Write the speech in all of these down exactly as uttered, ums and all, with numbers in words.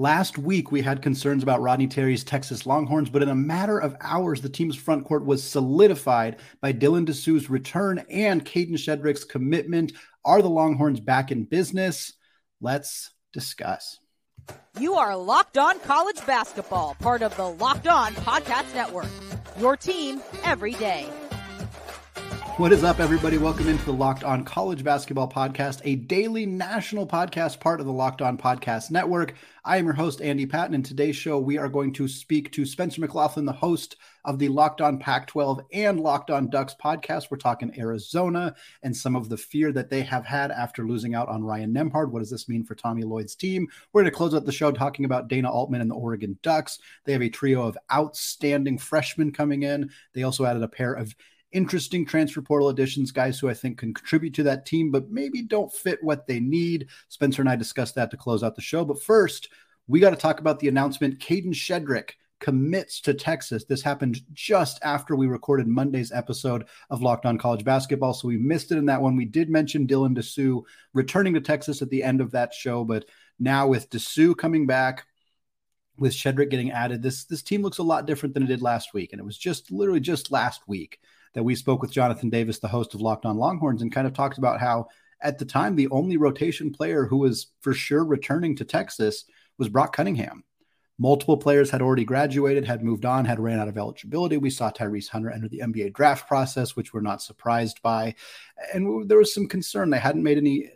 Last week, we had concerns about Rodney Terry's Texas Longhorns, but in a matter of hours, the team's front court was solidified by Dylan Disu's return and Kadin Shedrick's commitment. Are the Longhorns back in business? Let's discuss. You are Locked On College Basketball, part of the Locked On Podcast Network, your team every day. What is up, everybody? Welcome into the Locked On College Basketball Podcast, a daily national podcast part of the Locked On Podcast Network. I am your host, Andy Patton, and today's show we are going to speak to Spencer McLaughlin, the host of the Locked On Pac twelve and Locked On Ducks podcast. We're talking Arizona and some of the fear that they have had after losing out on Ryan Nembhard. What does this mean for Tommy Lloyd's team? We're going to close out the show talking about Dana Altman and the Oregon Ducks. They have a trio of outstanding freshmen coming in. They also added a pair of interesting transfer portal additions, guys who I think can contribute to that team, but maybe don't fit what they need. Spencer and I discussed that to close out the show. But first, we got to talk about the announcement. Kadin Shedrick commits to Texas. This happened just after we recorded Monday's episode of Locked On College Basketball, so we missed it in that one. We did mention Dylan Disu returning to Texas at the end of that show, but now with Disu coming back, with Shedrick getting added, this, this team looks a lot different than it did last week, and it was just literally just last week that we spoke with Jonathan Davis, the host of Locked On Longhorns, and kind of talked about how at the time, the only rotation player who was for sure returning to Texas was Brock Cunningham. Multiple players had already graduated, had moved on, had ran out of eligibility. We saw Tyrese Hunter enter the N B A draft process, which we're not surprised by. And there was some concern. They hadn't made any,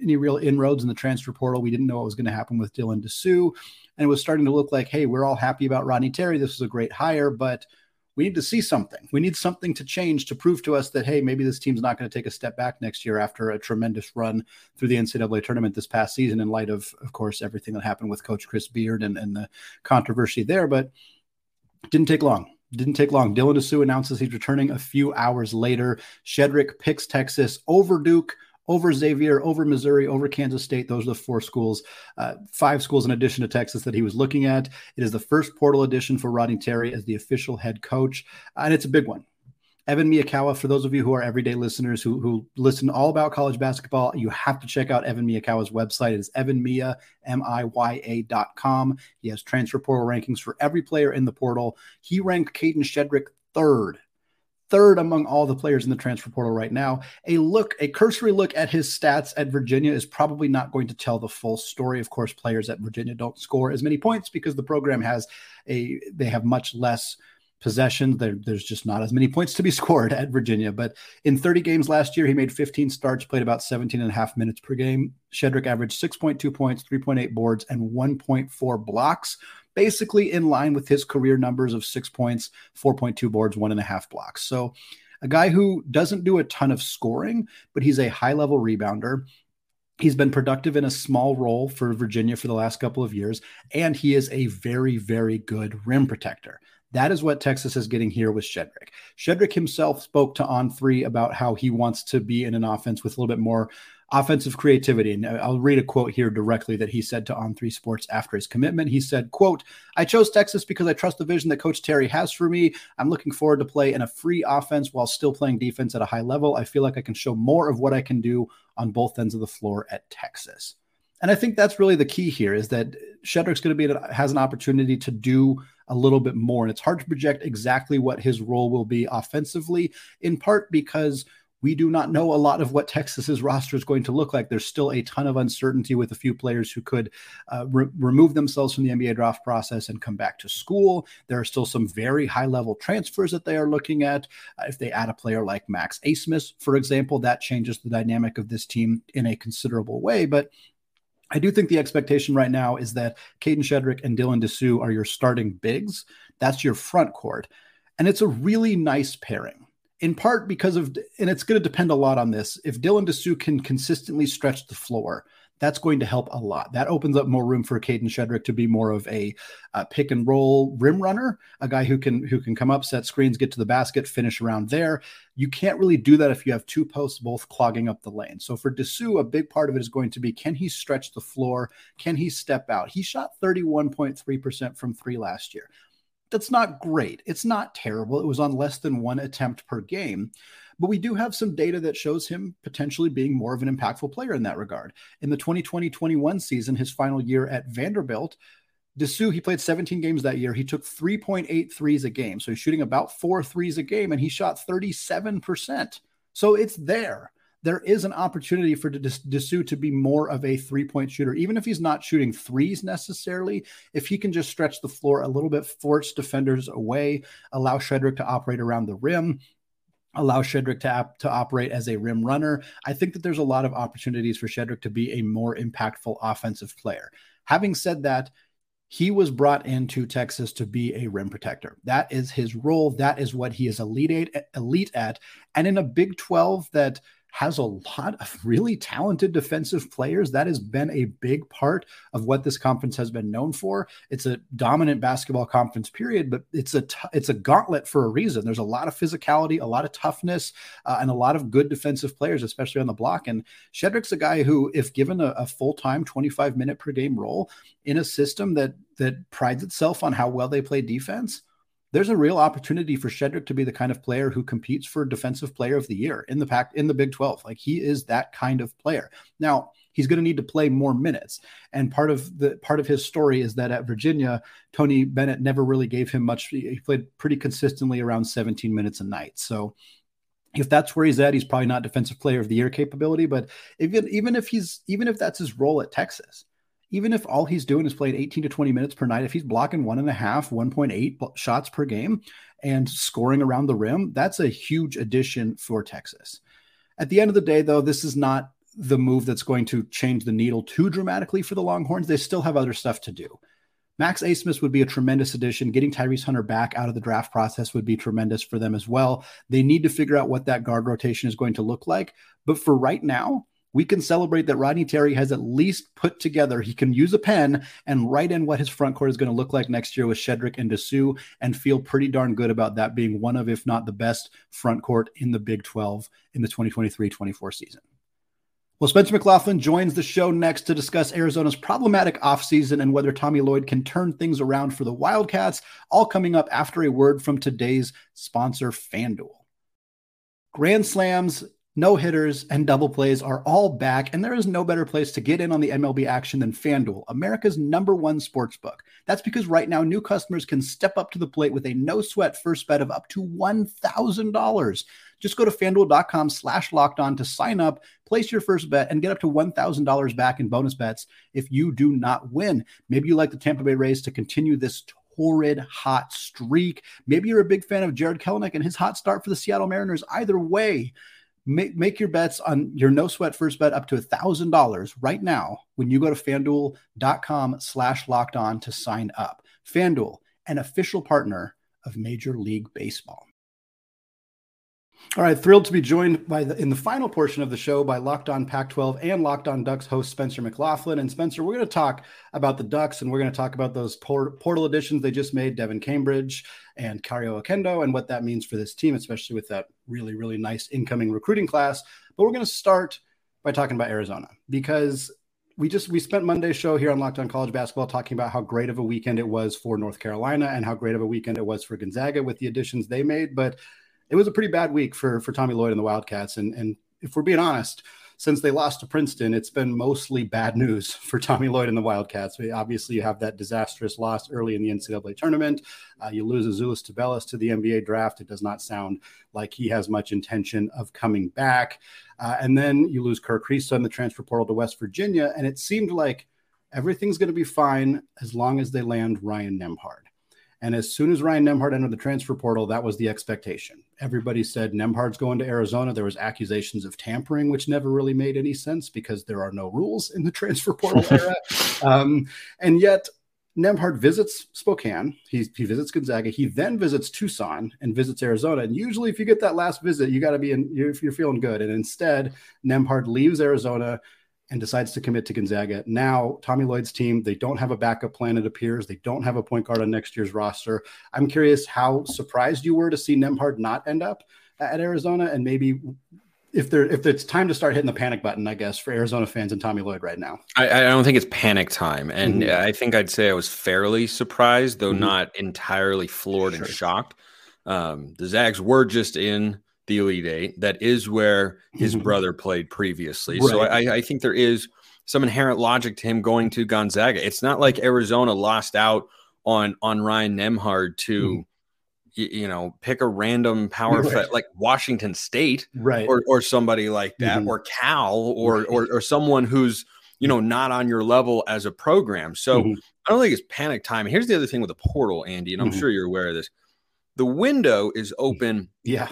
any real inroads in the transfer portal. We didn't know what was going to happen with Dylan Disu. And it was starting to look like, hey, we're all happy about Rodney Terry. This was a great hire, but we need to see something. We need something to change to prove to us that, hey, maybe this team's not going to take a step back next year after a tremendous run through the N C double A tournament this past season in light of, of course, everything that happened with Coach Chris Beard and, and the controversy there. But it didn't take long. It didn't take long. Dylan Disu announces he's returning a few hours later. Shedrick picks Texas over Duke, over Xavier, over Missouri, over Kansas State. Those are the four schools, uh, five schools in addition to Texas that he was looking at. It is the first portal addition for Rodney Terry as the official head coach, and it's a big one. Evan Miyakawa, for those of you who are everyday listeners who, who listen all about college basketball, you have to check out Evan Miyakawa's website. It is evanmiya, M I Y A dot com. He has transfer portal rankings for every player in the portal. He ranked Kadin Shedrick third. Third among all the players in the transfer portal right now. A look, a cursory look at his stats at Virginia is probably not going to tell the full story. Of course, players at Virginia don't score as many points because the program has a, they have much less possessions. There, there's just not as many points to be scored at Virginia. But in thirty games last year, he made fifteen starts, played about seventeen and a half minutes per game. Shedrick averaged six point two points, three point eight boards, and one point four blocks. Basically in line with his career numbers of six points, four point two boards, one and a half blocks. So a guy who doesn't do a ton of scoring, but he's a high-level rebounder. He's been productive in a small role for Virginia for the last couple of years, and he is a very, very good rim protector. That is what Texas is getting here with Shedrick. Shedrick himself spoke to On three about how he wants to be in an offense with a little bit more offensive creativity. And I'll read a quote here directly that he said to On three Sports after his commitment. He said, quote, "I chose Texas because I trust the vision that Coach Terry has for me. I'm looking forward to play in a free offense while still playing defense at a high level. I feel like I can show more of what I can do on both ends of the floor at Texas." And I think that's really the key here is that Shedrick's going to be, has an opportunity to do a little bit more. And it's hard to project exactly what his role will be offensively, in part because we do not know a lot of what Texas's roster is going to look like. There's still a ton of uncertainty with a few players who could uh, re- remove themselves from the N B A draft process and come back to school. There are still some very high-level transfers that they are looking at. Uh, if they add a player like Max Asmus, for example, that changes the dynamic of this team in a considerable way. But I do think the expectation right now is that Kadin Shedrick and Dylan Disu are your starting bigs. That's your front court. And it's a really nice pairing, in part because of, and it's going to depend a lot on this, if Dylan Disu can consistently stretch the floor, that's going to help a lot. That opens up more room for Kadin Shedrick to be more of a, a pick and roll rim runner, a guy who can who can come up, set screens, get to the basket, finish around there. You can't really do that if you have two posts both clogging up the lane. So for Disu, a big part of it is going to be, can he stretch the floor? Can he step out? He shot thirty-one point three percent from three last year. That's not great. It's not terrible. It was on less than one attempt per game, But we do have some data that shows him potentially being more of an impactful player in that regard. In the twenty twenty twenty-one season, his final year at Vanderbilt, Disu, he played seventeen games that year. He took three point eight threes a game. So he's shooting about four threes a game, and he shot thirty-seven percent. So it's there. There is an opportunity for Disu to be more of a three-point shooter, even if he's not shooting threes necessarily. If he can just stretch the floor a little bit, force defenders away, allow Shedrick to operate around the rim, allow Shedrick to, ap- to operate as a rim runner, I think that there's a lot of opportunities for Shedrick to be a more impactful offensive player. Having said that, he was brought into Texas to be a rim protector. That is his role. That is what he is elite at. Elite at. And in a Big twelve that has a lot of really talented defensive players, that has been a big part of what this conference has been known for. It's a dominant basketball conference, period, but it's a, t- it's a gauntlet for a reason. There's a lot of physicality, a lot of toughness, uh, and a lot of good defensive players, especially on the block. And Shedrick's a guy who, if given a, a full-time twenty-five minute per game role in a system that, that prides itself on how well they play defense, there's a real opportunity for Shedrick to be the kind of player who competes for Defensive Player of the Year in the pack in the Big twelve. Like, he is that kind of player. Now, he's going to need to play more minutes, and part of the part of his story is that at Virginia, Tony Bennett never really gave him much. He played pretty consistently around seventeen minutes a night. So, if that's where he's at, he's probably not Defensive Player of the Year capability. But even even if he's even if that's his role at Texas, even if all he's doing is playing eighteen to twenty minutes per night, if he's blocking one and a half, one point eight shots per game and scoring around the rim, that's a huge addition for Texas. At the end of the day, though, this is not the move that's going to change the needle too dramatically for the Longhorns. They still have other stuff to do. Max A. Smith would be a tremendous addition. Getting Tyrese Hunter back out of the draft process would be tremendous for them as well. They need to figure out what that guard rotation is going to look like. But for right now, we can celebrate that Rodney Terry has at least put together, he can use a pen and write in what his front court is going to look like next year with Shedrick and Disu, and feel pretty darn good about that being one of, if not the best front court in the Big twelve in the twenty twenty-three twenty-four season. Well, Spencer McLaughlin joins the show next to discuss Arizona's problematic offseason and whether Tommy Lloyd can turn things around for the Wildcats, all coming up after a word from today's sponsor, FanDuel. Grand Slams, no-hitters, and double plays are all back, and there is no better place to get in on the M L B action than FanDuel, America's number one sportsbook. That's because right now, new customers can step up to the plate with a no-sweat first bet of up to one thousand dollars. Just go to FanDuel.com slash locked on to sign up, place your first bet, and get up to one thousand dollars back in bonus bets if you do not win. Maybe you like the Tampa Bay Rays to continue this horrid hot streak. Maybe you're a big fan of Jared Kelenic and his hot start for the Seattle Mariners. Either way, Make, make your bets on your no-sweat first bet up to one thousand dollars right now when you go to FanDuel.com slash locked on to sign up. FanDuel, an official partner of Major League Baseball. All right, thrilled to be joined by the, in the final portion of the show by Locked On Pac twelve and Locked On Ducks host Spencer McLaughlin. And Spencer, we're going to talk about the Ducks, and we're going to talk about those port- portal additions they just made, Devan Cambridge and Kario Oquendo, and what that means for this team, especially with that really, really nice incoming recruiting class. But we're going to start by talking about Arizona, because we just we spent Monday's show here on Locked On College Basketball talking about how great of a weekend it was for North Carolina and how great of a weekend it was for Gonzaga with the additions they made. But it was a pretty bad week for, for Tommy Lloyd and the Wildcats. And, and if we're being honest, since they lost to Princeton, it's been mostly bad news for Tommy Lloyd and the Wildcats. We, obviously, you have that disastrous loss early in the N C double A tournament. Uh, you lose Azulis Tubelis to the N B A draft. It does not sound like he has much intention of coming back. Uh, and then you lose Kerr Kriisa in the transfer portal to West Virginia. And it seemed like everything's going to be fine as long as they land Ryan Nembhard. And as soon as Ryan Nembhard entered the transfer portal, that was the expectation. Everybody said Nembhard's going to Arizona. There was accusations of tampering, which never really made any sense because there are no rules in the transfer portal era. Um, and yet Nembhard visits Spokane. He, he visits Gonzaga. He then visits Tucson and visits Arizona. And usually if you get that last visit, you got to be in, you're, you're feeling good. And instead, Nembhard leaves Arizona and decides to commit to Gonzaga. Now, Tommy Lloyd's team, they don't have a backup plan, it appears. They don't have a point guard on next year's roster. I'm curious how surprised you were to see Nembhard not end up at Arizona, and maybe if there if it's time to start hitting the panic button, I guess, for Arizona fans and Tommy Lloyd right now. I, I don't think it's panic time, and mm-hmm. I think I'd say I was fairly surprised, though mm-hmm. not entirely floored sure. and shocked. Um, the Zags were just in the Elite Eight. That is where his brother played previously. Right. So I, I think there is some inherent logic to him going to Gonzaga. It's not like Arizona lost out on on Ryan Nembhard to mm-hmm. y- you know pick a random power right. fe- like Washington State right. or or somebody like that mm-hmm. or Cal or, or or someone who's you know not on your level as a program. So mm-hmm. I don't think it's panic time. Here's the other thing with the portal, Andy, and I'm mm-hmm. sure you're aware of this. The window is open. Yeah.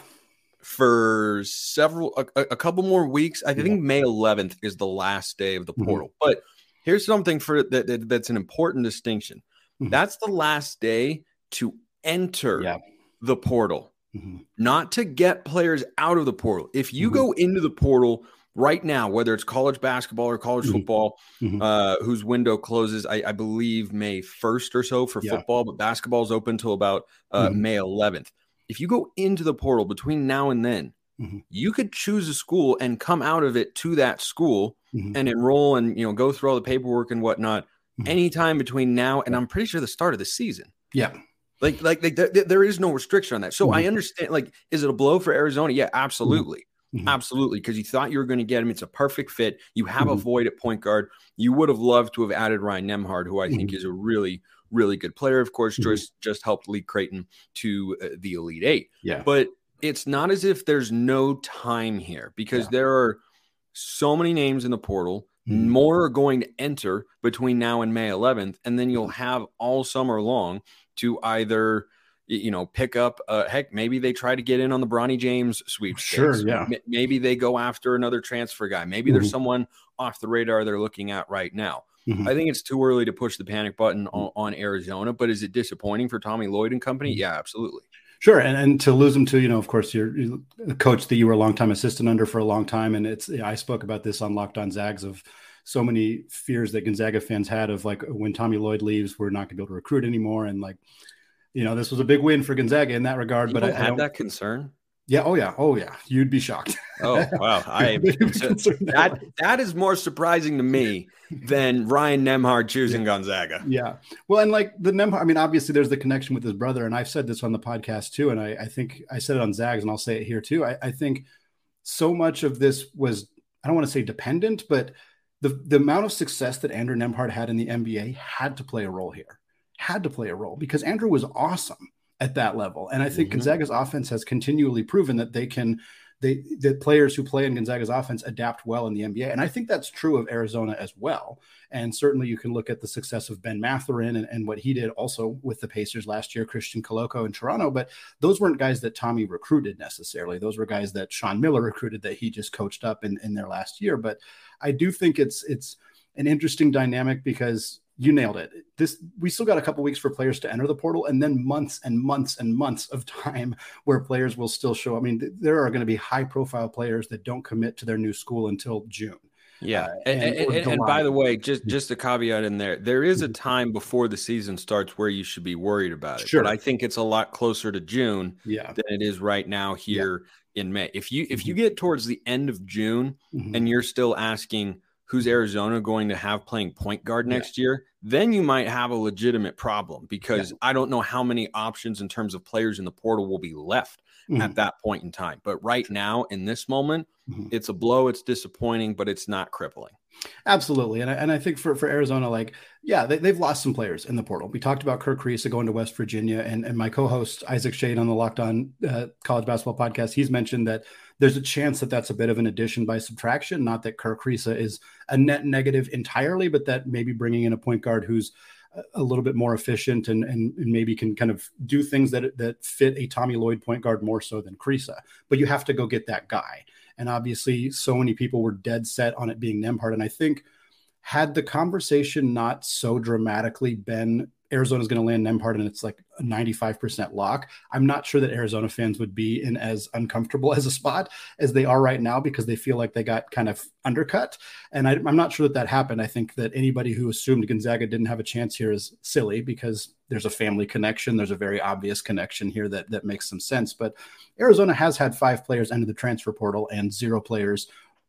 For several, a, a couple more weeks. I think yeah. May eleventh is the last day of the portal. Mm-hmm. But here's something for that, that that's an important distinction. Mm-hmm. That's the last day to enter yeah. the portal, mm-hmm. not to get players out of the portal. If you mm-hmm. go into the portal right now, whether it's college basketball or college mm-hmm. football, mm-hmm. uh, whose window closes, I, I believe May first or so for yeah. football, but basketball is open till about uh, mm-hmm. May eleventh. If you go into the portal between now and then, mm-hmm. you could choose a school and come out of it to that school mm-hmm. and enroll and, you know, go through all the paperwork and whatnot mm-hmm. anytime between now and I'm pretty sure the start of the season. Yeah. Like, like, like there, there is no restriction on that. So mm-hmm. I understand, like, is it a blow for Arizona? Yeah, absolutely. Mm-hmm. Absolutely. Because you thought you were going to get him. It's a perfect fit. You have mm-hmm. a void at point guard. You would have loved to have added Ryan Nembhard, who I mm-hmm. think is a really really good player, of course, mm-hmm. just, just helped lead Creighton to uh, the Elite Eight. Yeah. But it's not as if there's no time here because yeah. there are so many names in the portal. Mm-hmm. More are going to enter between now and May eleventh, and then you'll have all summer long to either, you know, pick up uh, – heck, maybe they try to get in on the Bronny James sweepstakes. Sure, yeah. M- maybe they go after another transfer guy. Maybe mm-hmm. there's someone off the radar they're looking at right now. Mm-hmm. I think it's too early to push the panic button on, on Arizona, but is it disappointing for Tommy Lloyd and company? Yeah, absolutely. Sure. And and to lose him to, you know, of course, you're a coach that you were a longtime assistant under for a long time. And it's, I spoke about this on Locked On Zags of so many fears that Gonzaga fans had of like, when Tommy Lloyd leaves, we're not going to be able to recruit anymore. And like, you know, this was a big win for Gonzaga in that regard. You but I had that concern. Yeah. Oh, yeah. Oh, yeah. You'd be shocked. Oh, wow. I that that is more surprising to me than Ryan Nembhard choosing yeah. Gonzaga. Yeah. Well, and like the Nembhard, I mean, obviously there's the connection with his brother. And I've said this on the podcast too. And I, I think I said it on Zags and I'll say it here too. I, I think so much of this was, I don't want to say dependent, but the, the amount of success that Andrew Nembhard had in the N B A had to play a role here, had to play a role because Andrew was awesome at that level. And I think mm-hmm. Gonzaga's offense has continually proven that they can, they, the players who play in Gonzaga's offense adapt well in the N B A. And I think that's true of Arizona as well. And certainly you can look at the success of Ben Mathurin and, and what he did also with the Pacers last year, Christian Coloco in Toronto, but those weren't guys that Tommy recruited necessarily. Those were guys that Sean Miller recruited that he just coached up in, in their last year. But I do think it's, it's an interesting dynamic because you nailed it. This we still got a couple weeks for players to enter the portal and then months and months and months of time where players will still show. I mean, th- there are going to be high profile players that don't commit to their new school until June. Yeah. Uh, and, and, and, and, and by the way, just, just a caveat in there, there is a time before the season starts where you should be worried about it. Sure. But I think it's a lot closer to June yeah. than it is right now here yeah. in May. If you, if mm-hmm. you get towards the end of June mm-hmm. and you're still asking, who's Arizona going to have playing point guard next yeah. year, then you might have a legitimate problem because yeah. I don't know how many options in terms of players in the portal will be left mm-hmm. at that point in time. But right now in this moment, mm-hmm. it's a blow. It's disappointing, but it's not crippling. Absolutely. And I, and I think for, for Arizona, like, yeah, they, they've lost some players in the portal. We talked about Kerr Kriisa going to West Virginia and, and my co-host Isaac Shade on the Locked On uh, College Basketball Podcast. He's mentioned that there's a chance that that's a bit of an addition by subtraction. Not that Kerr Kriisa is a net negative entirely, but that maybe bringing in a point guard who's a little bit more efficient and, and, and maybe can kind of do things that, that fit a Tommy Lloyd point guard more so than Kriisa, but you have to go get that guy. And obviously so many people were dead set on it being Nembhard. And I think had the conversation not so dramatically been Arizona's going to land Nembhard and it's like a ninety-five percent lock, I'm not sure that Arizona fans would be in as uncomfortable as a spot as they are right now because they feel like they got kind of undercut. And I, I'm not sure that that happened. I think that anybody who assumed Gonzaga didn't have a chance here is silly because there's a family connection. There's a very obvious connection here that, that makes some sense. But Arizona has had five players enter the transfer portal and zero players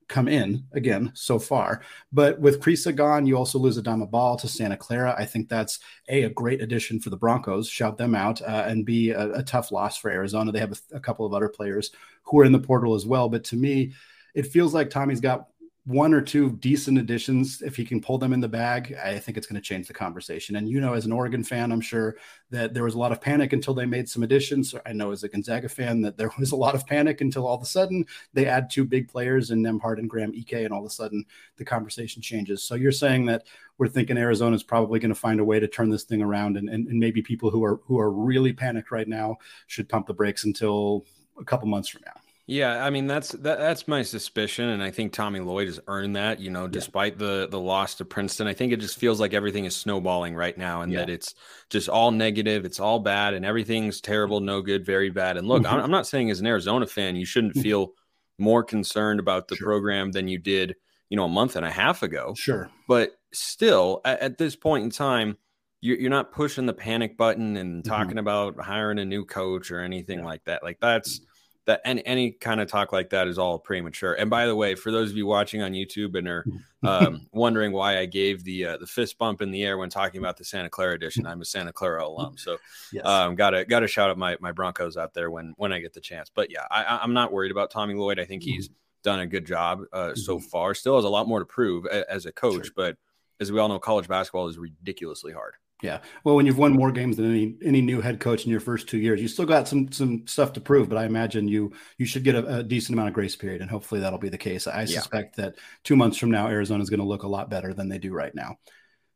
come in again so far. But with Kriisa gone, you also lose Adama Ball to Santa Clara. I think that's a, a great addition for the Broncos. Shout them out, uh, and be a, a tough loss for Arizona. They have a, a couple of other players who are in the portal as well. But to me, it feels like Tommy's got one or two decent additions. If he can pull them in the bag, I think it's going to change the conversation. And, you know, as an Oregon fan, I'm sure that there was a lot of panic until they made some additions. I know as a Gonzaga fan that there was a lot of panic until all of a sudden they add two big players in Nembhard and Graham Ike, and all of a sudden the conversation changes. So you're saying that we're thinking Arizona's probably going to find a way to turn this thing around, and, and, and maybe people who are who are really panicked right now should pump the brakes until a couple months from now. Yeah, I mean, that's that, that's my suspicion, and I think Tommy Lloyd has earned that, you know, yeah. despite the the loss to Princeton. I think it just feels like everything is snowballing right now, and yeah. that it's just all negative, it's all bad, and everything's terrible, no good, very bad. And look, I'm, I'm not saying as an Arizona fan you shouldn't feel more concerned about the sure. program than you did, you know, a month and a half ago. Sure. But still, at, at this point in time, you're, you're not pushing the panic button and talking mm-hmm. about hiring a new coach or anything yeah. like that. Like, that's... that and any kind of talk like that is all premature. And by the way, for those of you watching on YouTube and are um, wondering why I gave the uh, the fist bump in the air when talking about the Santa Clara edition, I'm a Santa Clara alum, so yes. um, gotta gotta shout out my my Broncos out there when when I get the chance. But yeah, I, I'm not worried about Tommy Lloyd. I think he's done a good job uh, mm-hmm. so far. Still has a lot more to prove a, as a coach, sure. but as we all know, college basketball is ridiculously hard. Yeah. Well, when you've won more games than any any new head coach in your first two years, you still got some some stuff to prove. But I imagine you you should get a, a decent amount of grace period, and hopefully that'll be the case. I yeah. suspect that two months from now, Arizona is going to look a lot better than they do right now.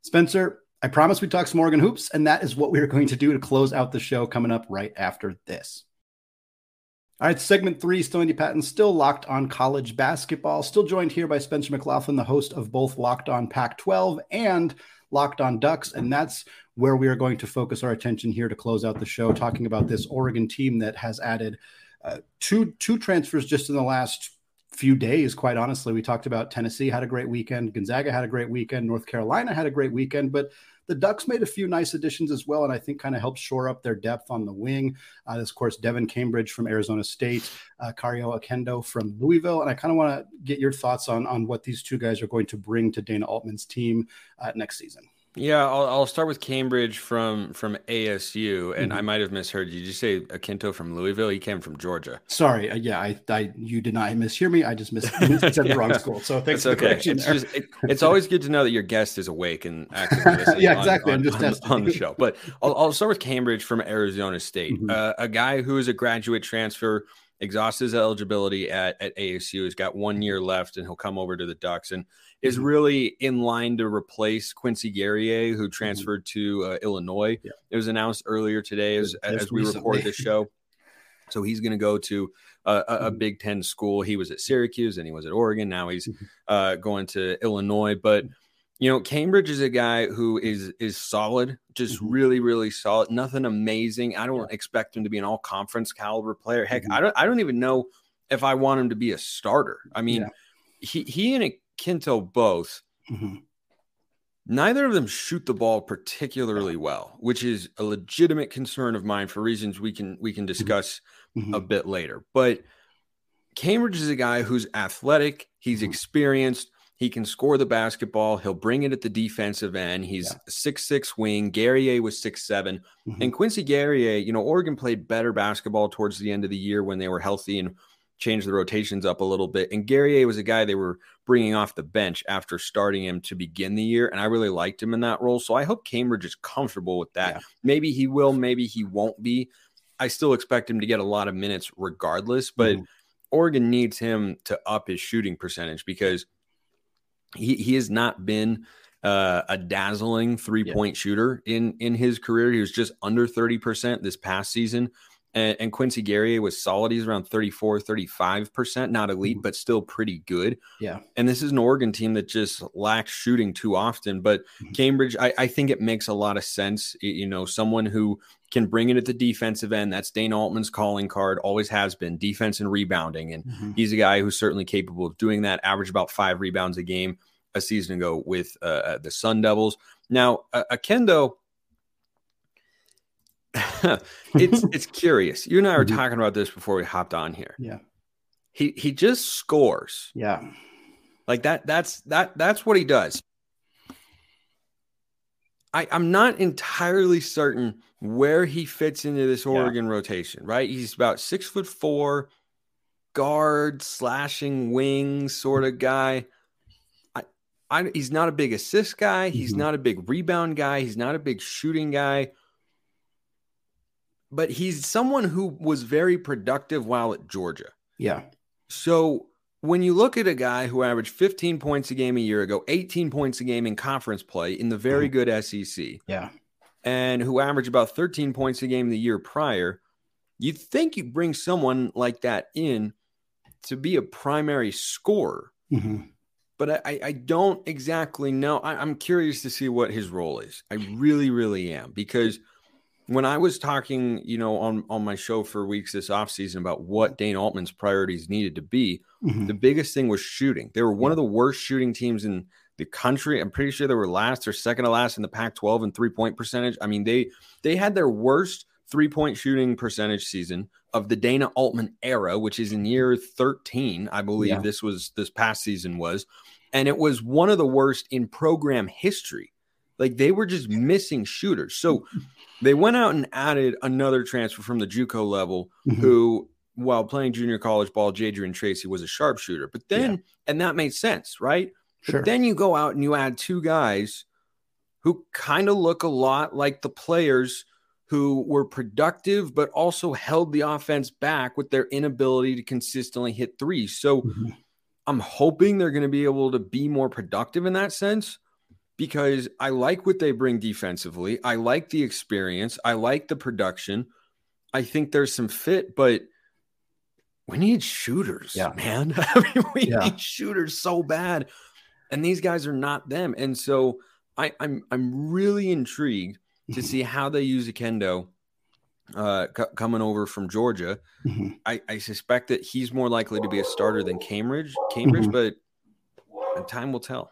Spencer, I promise we talk some Oregon hoops, and that is what we are going to do to close out the show coming up right after this. All right, segment three, still Andy Patton, still locked on college basketball, still joined here by Spencer McLaughlin, the host of both Locked On Pac twelve and Locked On Ducks, and that's where we are going to focus our attention here to close out the show, talking about this Oregon team that has added uh, two two transfers just in the last few days. Quite honestly, we talked about Tennessee had a great weekend, Gonzaga had a great weekend, North Carolina had a great weekend, but the Ducks made a few nice additions as well, and I think kind of helped shore up their depth on the wing. Uh, this, of course, Devan Cambridge from Arizona State, uh, Kario Oquendo from Louisville, and I kind of want to get your thoughts on, on what these two guys are going to bring to Dana Altman's team uh, next season. Yeah, I'll, I'll start with Cambridge from, from A S U, and mm-hmm. I might have misheard you. Did you say Oquendo from Louisville? He came from Georgia. Sorry, uh, yeah, I, I you did not mishear me. I just mis- said yeah. the wrong school. So thanks for the correction. It's, just, it, it's always good to know that your guest is awake and active listening. yeah, exactly. On, I'm just on, on, on the show, but I'll, I'll start with Cambridge from Arizona State, mm-hmm. uh, a guy who is a graduate transfer, exhausts his eligibility at, at A S U. He's got one year left, and he'll come over to the Ducks and is really in line to replace Quincy Guerrier, who transferred to uh, Illinois. Yeah. It was announced earlier today as, as we record this show. So he's going to go to a, a, a Big Ten school. He was at Syracuse, and he was at Oregon. Now he's uh, going to Illinois. But, you know, Cambridge is a guy who is is solid, just mm-hmm. really, really solid. Nothing amazing. I don't yeah. expect him to be an all-conference caliber player. Heck, mm-hmm. I don't I don't even know if I want him to be a starter. I mean, yeah. he he and Oquendo both, mm-hmm. neither of them shoot the ball particularly well, which is a legitimate concern of mine for reasons we can we can discuss mm-hmm. a bit later. But Cambridge is a guy who's athletic, he's mm-hmm. experienced. He can score the basketball. He'll bring it at the defensive end. He's six six yeah. wing. Guerrier was six seven. Mm-hmm. And Quincy Guerrier, you know, Oregon played better basketball towards the end of the year when they were healthy and changed the rotations up a little bit. And Guerrier was a guy they were bringing off the bench after starting him to begin the year. And I really liked him in that role. So I hope Cambridge is comfortable with that. Yeah. Maybe he will, maybe he won't be. I still expect him to get a lot of minutes regardless, but mm-hmm. Oregon needs him to up his shooting percentage because He he has not been uh, a dazzling three-point yeah. shooter in, in his career. He was just under thirty percent this past season. And, and Quincy Guerrier was solid. He's around thirty-four, thirty-five percent, not elite, mm-hmm. but still pretty good. Yeah. And this is an Oregon team that just lacks shooting too often. But mm-hmm. Cambridge, I, I think it makes a lot of sense. You know, someone who can bring it at the defensive end. That's Dana Altman's calling card, always has been, defense and rebounding. And mm-hmm. he's a guy who's certainly capable of doing that, averaged about five rebounds a game a season ago with uh, the Sun Devils. Now, uh, Oquendo, it's it's curious. You and I were mm-hmm. talking about this before we hopped on here. Yeah. He he just scores. Yeah. Like that, that's, that, that's what he does. I, I'm not entirely certain where he fits into this Oregon yeah. rotation, right? He's about six foot four, guard, slashing wings sort of guy. I, I, he's not a big assist guy. He's mm-hmm. not a big rebound guy. He's not a big shooting guy. But he's someone who was very productive while at Georgia. Yeah. So when you look at a guy who averaged fifteen points a game a year ago, eighteen points a game in conference play in the very mm-hmm. good S E C, yeah, and who averaged about thirteen points a game the year prior, you'd think you'd bring someone like that in to be a primary scorer. Mm-hmm. But I, I don't exactly know. I, I'm curious to see what his role is. I really, really am, because when I was talking, you know, on, on my show for weeks this offseason about what Dana Altman's priorities needed to be, mm-hmm. the biggest thing was shooting. They were one yeah. of the worst shooting teams in the country. I'm pretty sure they were last or second to last in the Pac twelve in three-point percentage. I mean, they they had their worst three-point shooting percentage season of the Dana Altman era, which is in year thirteen, I believe yeah. this was this past season was. And it was one of the worst in program history. Like, they were just missing shooters. So they went out and added another transfer from the JUCO level mm-hmm. who, while playing junior college ball, Jadrian Tracey was a sharpshooter. But then, yeah. and that made sense, right? Sure. But then you go out and you add two guys who kind of look a lot like the players who were productive but also held the offense back with their inability to consistently hit threes. So mm-hmm. I'm hoping they're going to be able to be more productive in that sense, because I like what they bring defensively. I like the experience. I like the production. I think there's some fit, but we need shooters, yeah. man. I mean, we yeah. need shooters so bad, and these guys are not them. And so I, I'm I'm really intrigued to see how they use Oquendo uh, c- coming over from Georgia. Mm-hmm. I, I suspect that he's more likely to be a starter than Cambridge, Cambridge, mm-hmm. but time will tell.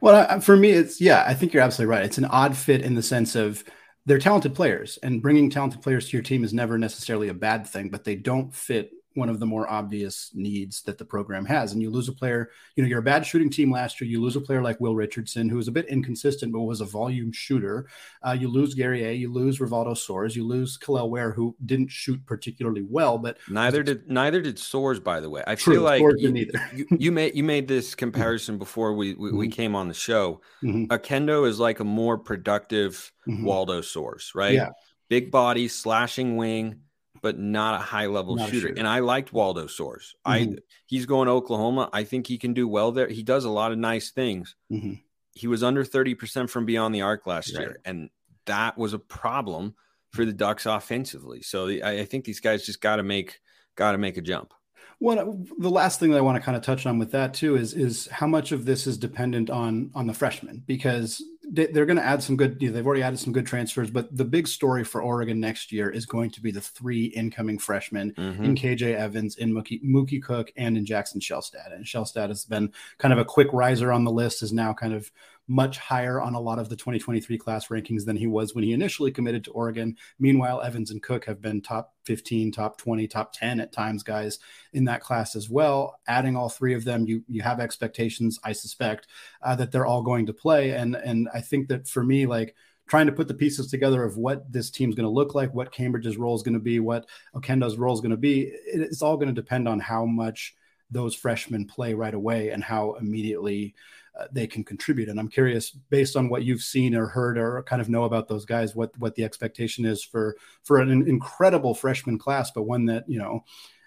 Well, for me, it's, yeah, I think you're absolutely right. It's an odd fit in the sense of they're talented players, and bringing talented players to your team is never necessarily a bad thing, but they don't fit one of the more obvious needs that the program has. And you lose a player, you know, you're a bad shooting team last year. You lose a player like Will Richardson, who was a bit inconsistent, but was a volume shooter. Uh, you lose Guerrier, you lose Rivaldo Soares, you lose Kalel Ware, who didn't shoot particularly well, but neither was, did, neither did Soares, by the way. I true, feel like you, you, you made, you made this comparison before we, we, mm-hmm. we came on the show. Mm-hmm. Oquendo is like a more productive mm-hmm. Waldo Soares, right? Yeah. Big body, slashing wing, but not a high-level shooter. shooter. And I liked Waldo Soares. Mm-hmm. I He's going to Oklahoma. I think he can do well there. He does a lot of nice things. Mm-hmm. He was under thirty percent from beyond the arc last right. year, and that was a problem for the Ducks offensively. So the, I, I think these guys just got to make got to make a jump. Well, the last thing that I want to kind of touch on with that, too, is is how much of this is dependent on on the freshmen, because they're going to add some good, you know, they've already added some good transfers, but the big story for Oregon next year is going to be the three incoming freshmen mm-hmm. in K J. Evans, in Mookie, Mookie Cook, and in Jackson Shelstad. And Shelstad has been kind of a quick riser on the list, is now kind of much higher on a lot of the twenty twenty-three class rankings than he was when he initially committed to Oregon. Meanwhile, Evans and Cook have been top fifteen, top twenty, top ten at times guys in that class as well. Adding all three of them, you you have expectations, I suspect, uh, that they're all going to play. And and I think that for me, like, trying to put the pieces together of what this team's going to look like, what Cambridge's role is going to be, what Oquendo's role is going to be, it's all going to depend on how much those freshmen play right away and how immediately uh, they can contribute. And I'm curious, based on what you've seen or heard or kind of know about those guys, what, what the expectation is for, for an incredible freshman class, but one that, you know,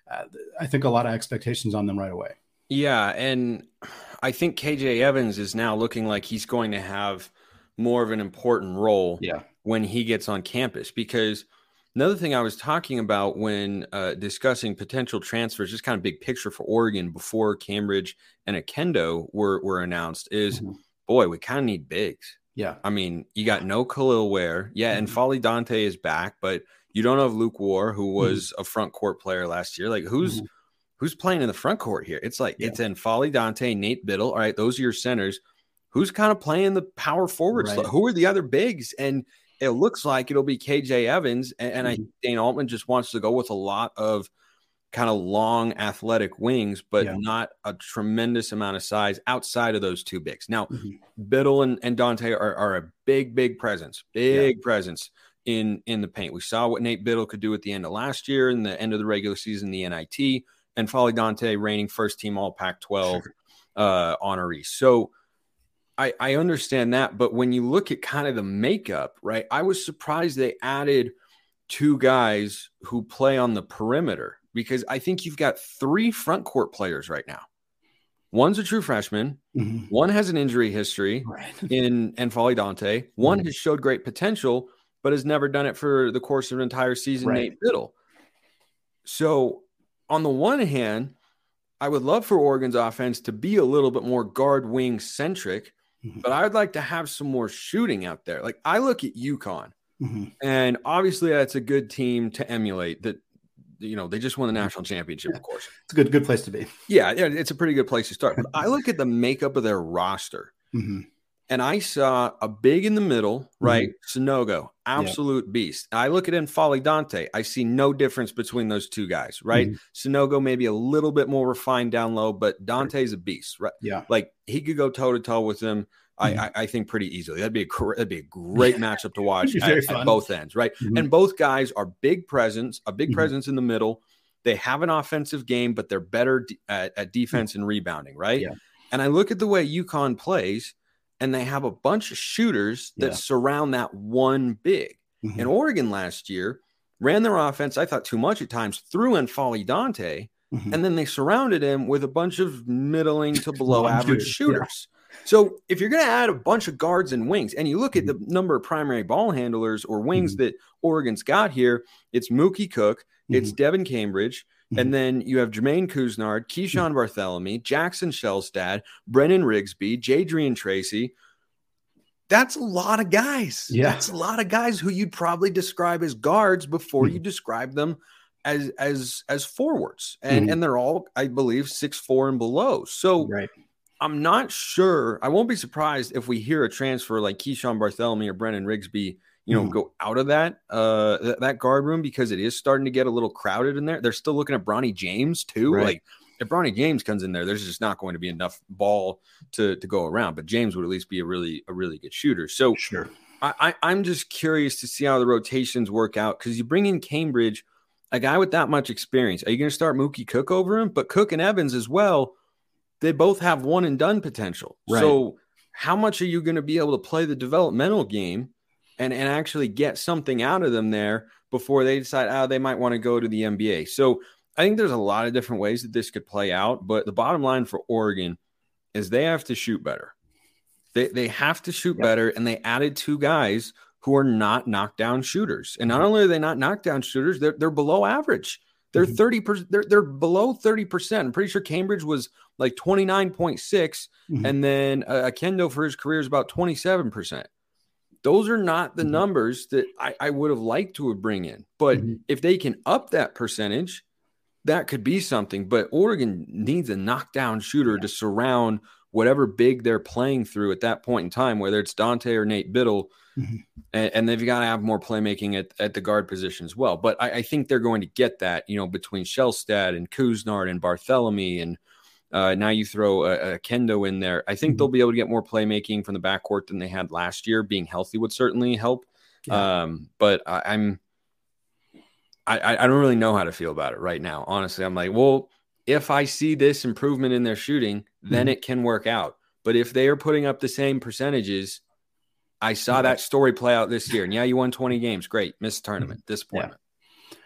uh, I think a lot of expectations on them right away. Yeah. And I think K J Evans is now looking like he's going to have more of an important role yeah. when he gets on campus, because another thing I was talking about when uh, discussing potential transfers, just kind of big picture for Oregon before Cambridge and Oquendo were, were announced, is, mm-hmm. boy, we kind of need bigs. Yeah. I mean, you got no Kalel Ware. Yeah, mm-hmm. N'Faly Dante is back, but you don't have Luke War, who was mm-hmm. a front court player last year. Like, who's mm-hmm. who's playing in the front court here? It's like, yeah. it's N'Faly Dante, Nate Biddle. All right, those are your centers. Who's kind of playing the power forward right. slot? Who are the other bigs? And it looks like it'll be K J Evans, and, and I think Dana Altman just wants to go with a lot of kind of long athletic wings, but yeah. not a tremendous amount of size outside of those two bigs. Now, mm-hmm. Biddle and, and Dante are, are a big, big presence, big yeah. presence in, in the paint. We saw what Nate Biddle could do at the end of last year and the end of the regular season, the N I T, and N'Faly Dante reigning first team all Pac twelve sure. uh, honoree. So I, I understand that. But when you look at kind of the makeup, right, I was surprised they added two guys who play on the perimeter, because I think you've got three front court players right now. One's a true freshman. Mm-hmm. One has an injury history right. in N'Faly Dante. One mm-hmm. has showed great potential, but has never done it for the course of an entire season, right. Nate Biddle. So on the one hand, I would love for Oregon's offense to be a little bit more guard wing centric, mm-hmm. but I would like to have some more shooting out there. Like, I look at UConn mm-hmm. and obviously that's a good team to emulate. That, you know, they just won the national championship, yeah. of course. It's a good, good place to be. Yeah, it's a pretty good place to start. But I look at the makeup of their roster, mm-hmm. and I saw a big in the middle, right? Mm-hmm. Sonogo, absolute yeah. beast. I look at N'Faly Dante. I see no difference between those two guys, right? Mm-hmm. Sonogo maybe a little bit more refined down low, but Dante's a beast, right? Yeah. Like, he could go toe-to-toe with them, mm-hmm. I, I think, pretty easily. That'd be a, that'd be a great matchup to watch at, at both ends, right? Mm-hmm. And both guys are big presence, a big mm-hmm. presence in the middle. They have an offensive game, but they're better de- at, at defense mm-hmm. and rebounding, right? Yeah. And I look at the way UConn plays, and they have a bunch of shooters that yeah. surround that one big. Mm-hmm. And Oregon last year ran their offense, I thought too much at times, through N'Faly Dante, mm-hmm. and then they surrounded him with a bunch of middling to below average shooters. Yeah. So if you're going to add a bunch of guards and wings, and you look at the number of primary ball handlers or wings mm-hmm. that Oregon's got here, it's Mookie Cook, mm-hmm. it's Devan Cambridge, mm-hmm. and then you have Jermaine Cousinard, Keyshawn mm-hmm. Barthelemy, Jackson Shelstad, Brennan Rigsby, Jadrian Tracey. That's a lot of guys. Yeah. That's a lot of guys who you'd probably describe as guards before mm-hmm. you describe them as as as forwards. And, mm-hmm. and they're all, I believe, six foot four and below. So right. I'm not sure. I won't be surprised if we hear a transfer like Keyshawn Barthelemy or Brennan Rigsby, you know, mm. go out of that uh, th- that guard room, because it is starting to get a little crowded in there. They're still looking at Bronny James too. Right. Like, if Bronny James comes in there, there's just not going to be enough ball to to go around. But James would at least be a really a really good shooter. So sure. I, I, I'm just curious to see how the rotations work out, because you bring in Cambridge, a guy with that much experience. Are you going to start Mookie Cook over him? But Cook and Evans as well, they both have one and done potential. Right. So how much are you going to be able to play the developmental game and, and actually get something out of them there before they decide, oh, they might want to go to the N B A? So I think there's a lot of different ways that this could play out. But the bottom line for Oregon is they have to shoot better. They they have to shoot yep. better. And they added two guys who are not knockdown shooters. And not only are they not knockdown shooters, they're, they're below average. They're thirty percent. They're, they're below thirty percent. I'm pretty sure Cambridge was like twenty-nine point six, mm-hmm. and then uh, Oquendo for his career is about twenty-seven percent. Those are not the mm-hmm. numbers that I, I would have liked to have bring in. But mm-hmm. if they can up that percentage, that could be something. But Oregon needs a knockdown shooter yeah. to surround whatever big they're playing through at that point in time, whether it's Dante or Nate Biddle. Mm-hmm. And, and they've got to have more playmaking at, at the guard position as well. But I, I think they're going to get that, you know, between Shelstad and Cousinard and Barthelemy, and uh, now you throw a, a Kendo in there. I think mm-hmm. they'll be able to get more playmaking from the backcourt than they had last year. Being healthy would certainly help. Yeah. Um, but I, I'm, I, I don't really know how to feel about it right now. Honestly, I'm like, well, if I see this improvement in their shooting, then mm-hmm. it can work out. But if they are putting up the same percentages, I saw that story play out this year. And yeah, you won twenty games. Great. Missed tournament. Disappointment. Yeah.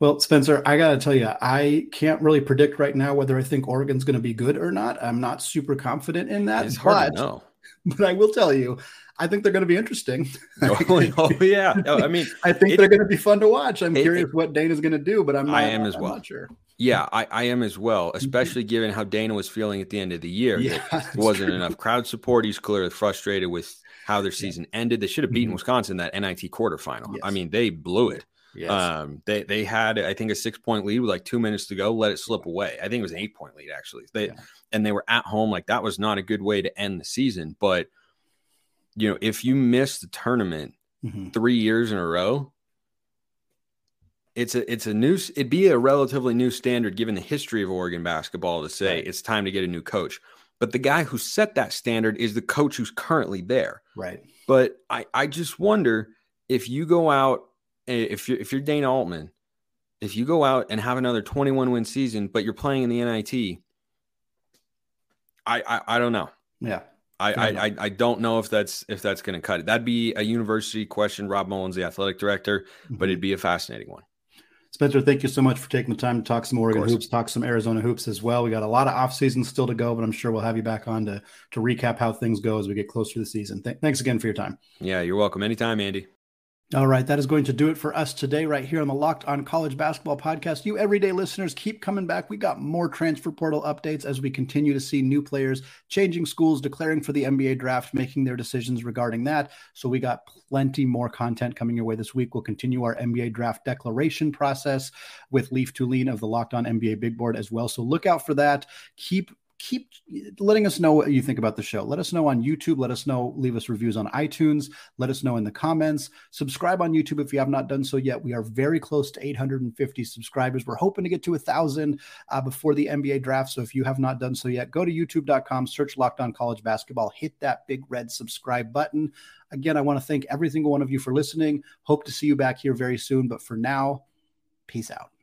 Well, Spencer, I got to tell you, I can't really predict right now whether I think Oregon's going to be good or not. I'm not super confident in that. It's hard but, to know. But I will tell you, I think they're going to be interesting. Oh, yeah. No, I mean, I think it, they're going to be fun to watch. I'm it, curious it, what Dana's going to do, but I'm not, I am as I'm well. Not sure. Yeah, I, I am as well, especially given how Dana was feeling at the end of the year. Yeah, there wasn't true. enough crowd support. He's clearly frustrated with how their season yeah. ended. They should have beaten mm-hmm. Wisconsin in that N I T quarterfinal. Yes. I mean, they blew it. Yes. Um, they they had, I think, a six-point lead with like two minutes to go, let it slip away. I think it was an eight-point lead, actually. They yeah. And they were at home. Like, that was not a good way to end the season. But, you know, if you miss the tournament mm-hmm. three years in a row, it's a it's a new it'd be a relatively new standard given the history of Oregon basketball to say right. It's time to get a new coach. But the guy who set that standard is the coach who's currently there. Right. But I, I just wonder if you go out, if you're, if you're Dana Altman, if you go out and have another twenty-one win season, but you're playing in the N I T, I I, I don't know. Yeah. I, I, I, I don't know if that's if that's going to cut it. That'd be a university question. Rob Mullins, the athletic director, but it'd be a fascinating one. Spencer, thank you so much for taking the time to talk some Oregon hoops, talk some Arizona hoops as well. We got a lot of off-season still to go, but I'm sure we'll have you back on to, to recap how things go as we get closer to the season. Th- thanks again for your time. Yeah, you're welcome. Anytime, Andy. All right, that is going to do it for us today right here on the Locked On College Basketball Podcast. You everyday listeners keep coming back. We got more transfer portal updates as we continue to see new players changing schools, declaring for the N B A draft, making their decisions regarding that. So we got plenty more content coming your way this week. We'll continue our N B A draft declaration process with Leaf Tulin of the Locked On N B A Big Board as well. So look out for that. Keep Keep letting us know what you think about the show. Let us know on YouTube. Let us know. Leave us reviews on iTunes. Let us know in the comments. Subscribe on YouTube if you have not done so yet. We are very close to eight hundred fifty subscribers. We're hoping to get to one thousand uh, before the N B A draft. So if you have not done so yet, go to youtube dot com, search Locked On College Basketball, hit that big red subscribe button. Again, I want to thank every single one of you for listening. Hope to see you back here very soon. But for now, peace out.